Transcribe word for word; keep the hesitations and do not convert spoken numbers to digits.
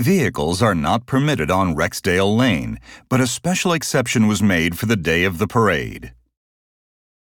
Vehicles are not permitted on Rexdale Lane, but a special exception was made for the day of the parade.